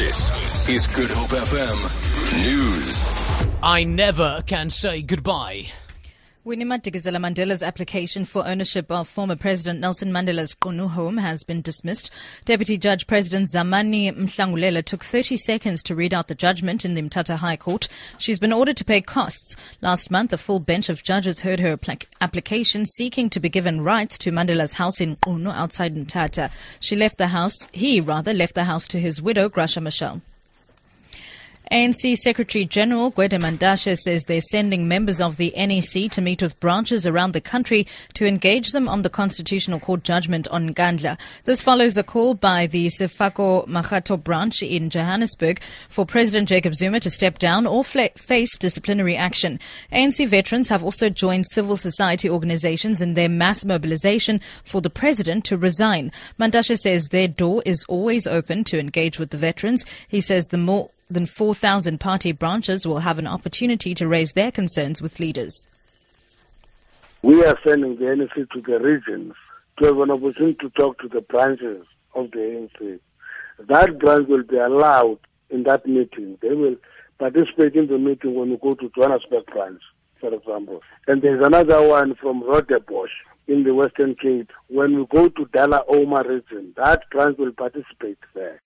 This is Good Hope FM News. I never can say goodbye. Winnie Madikizela Mandela's application for ownership of former President Nelson Mandela's Qunu home has been dismissed. Deputy Judge President Zamani Mhlangulela took 30 seconds to read out the judgment in the Mthatha High Court. She's been ordered to pay costs. Last month, a full bench of judges heard her application seeking to be given rights to Mandela's house in Qunu outside Mthatha. He left the house to his widow, Grusha Michelle. ANC Secretary-General Gwede Mantashe says they're sending members of the NEC to meet with branches around the country to engage them on the Constitutional Court judgment on Gandla. This follows a call by the Sefako Makhato branch in Johannesburg for President Jacob Zuma to step down or face disciplinary action. ANC veterans have also joined civil society organizations in their mass mobilization for the president to resign. Mantashe says their door is always open to engage with the veterans. He says the more than 4,000 party branches will have an opportunity to raise their concerns with leaders. We are sending the ANC to the regions to have an opportunity to talk to the branches of the ANC. That branch will be allowed in that meeting. They will participate in the meeting when we go to Johannesburg branch, for example. And there's another one from Rodebosch in the Western Cape. When we go to Dala Oma region, that branch will participate there.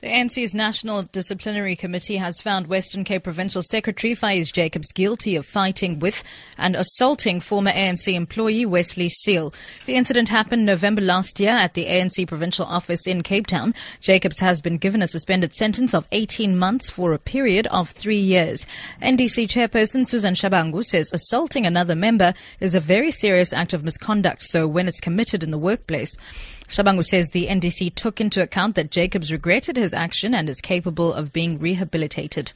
The ANC's National Disciplinary Committee has found Western Cape Provincial Secretary Faiz Jacobs guilty of fighting with and assaulting former ANC employee Wesley Seale. The incident happened November last year at the ANC provincial office in Cape Town. Jacobs has been given a suspended sentence of 18 months for a period of 3 years. NDC chairperson Susan Shabangu says assaulting another member is a very serious act of misconduct, so when it's committed in the workplace. Shabangu says the NDC took into account that Jacobs regretted his action and is capable of being rehabilitated.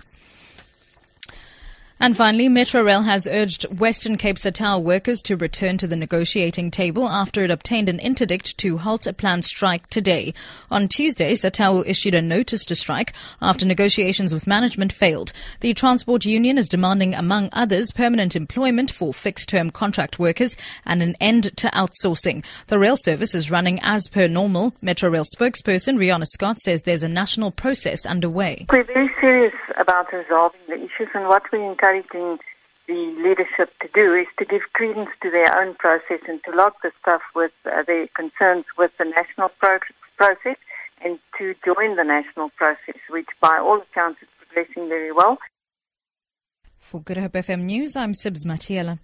And finally, Metrorail has urged Western Cape Satao workers to return to the negotiating table after it obtained an interdict to halt a planned strike today. On Tuesday, Satao issued a notice to strike after negotiations with management failed. The transport union is demanding, among others, permanent employment for fixed-term contract workers and an end to outsourcing. The rail service is running as per normal. Metrorail spokesperson Riana Scott says there's a national process underway. We're very serious about resolving the issues, and what we encouraging the leadership to do is to give credence to their own process and to log the stuff with their concerns with the national process and to join the national process, which by all accounts is progressing very well. For Good Hope FM News, I'm Sibs Matiella.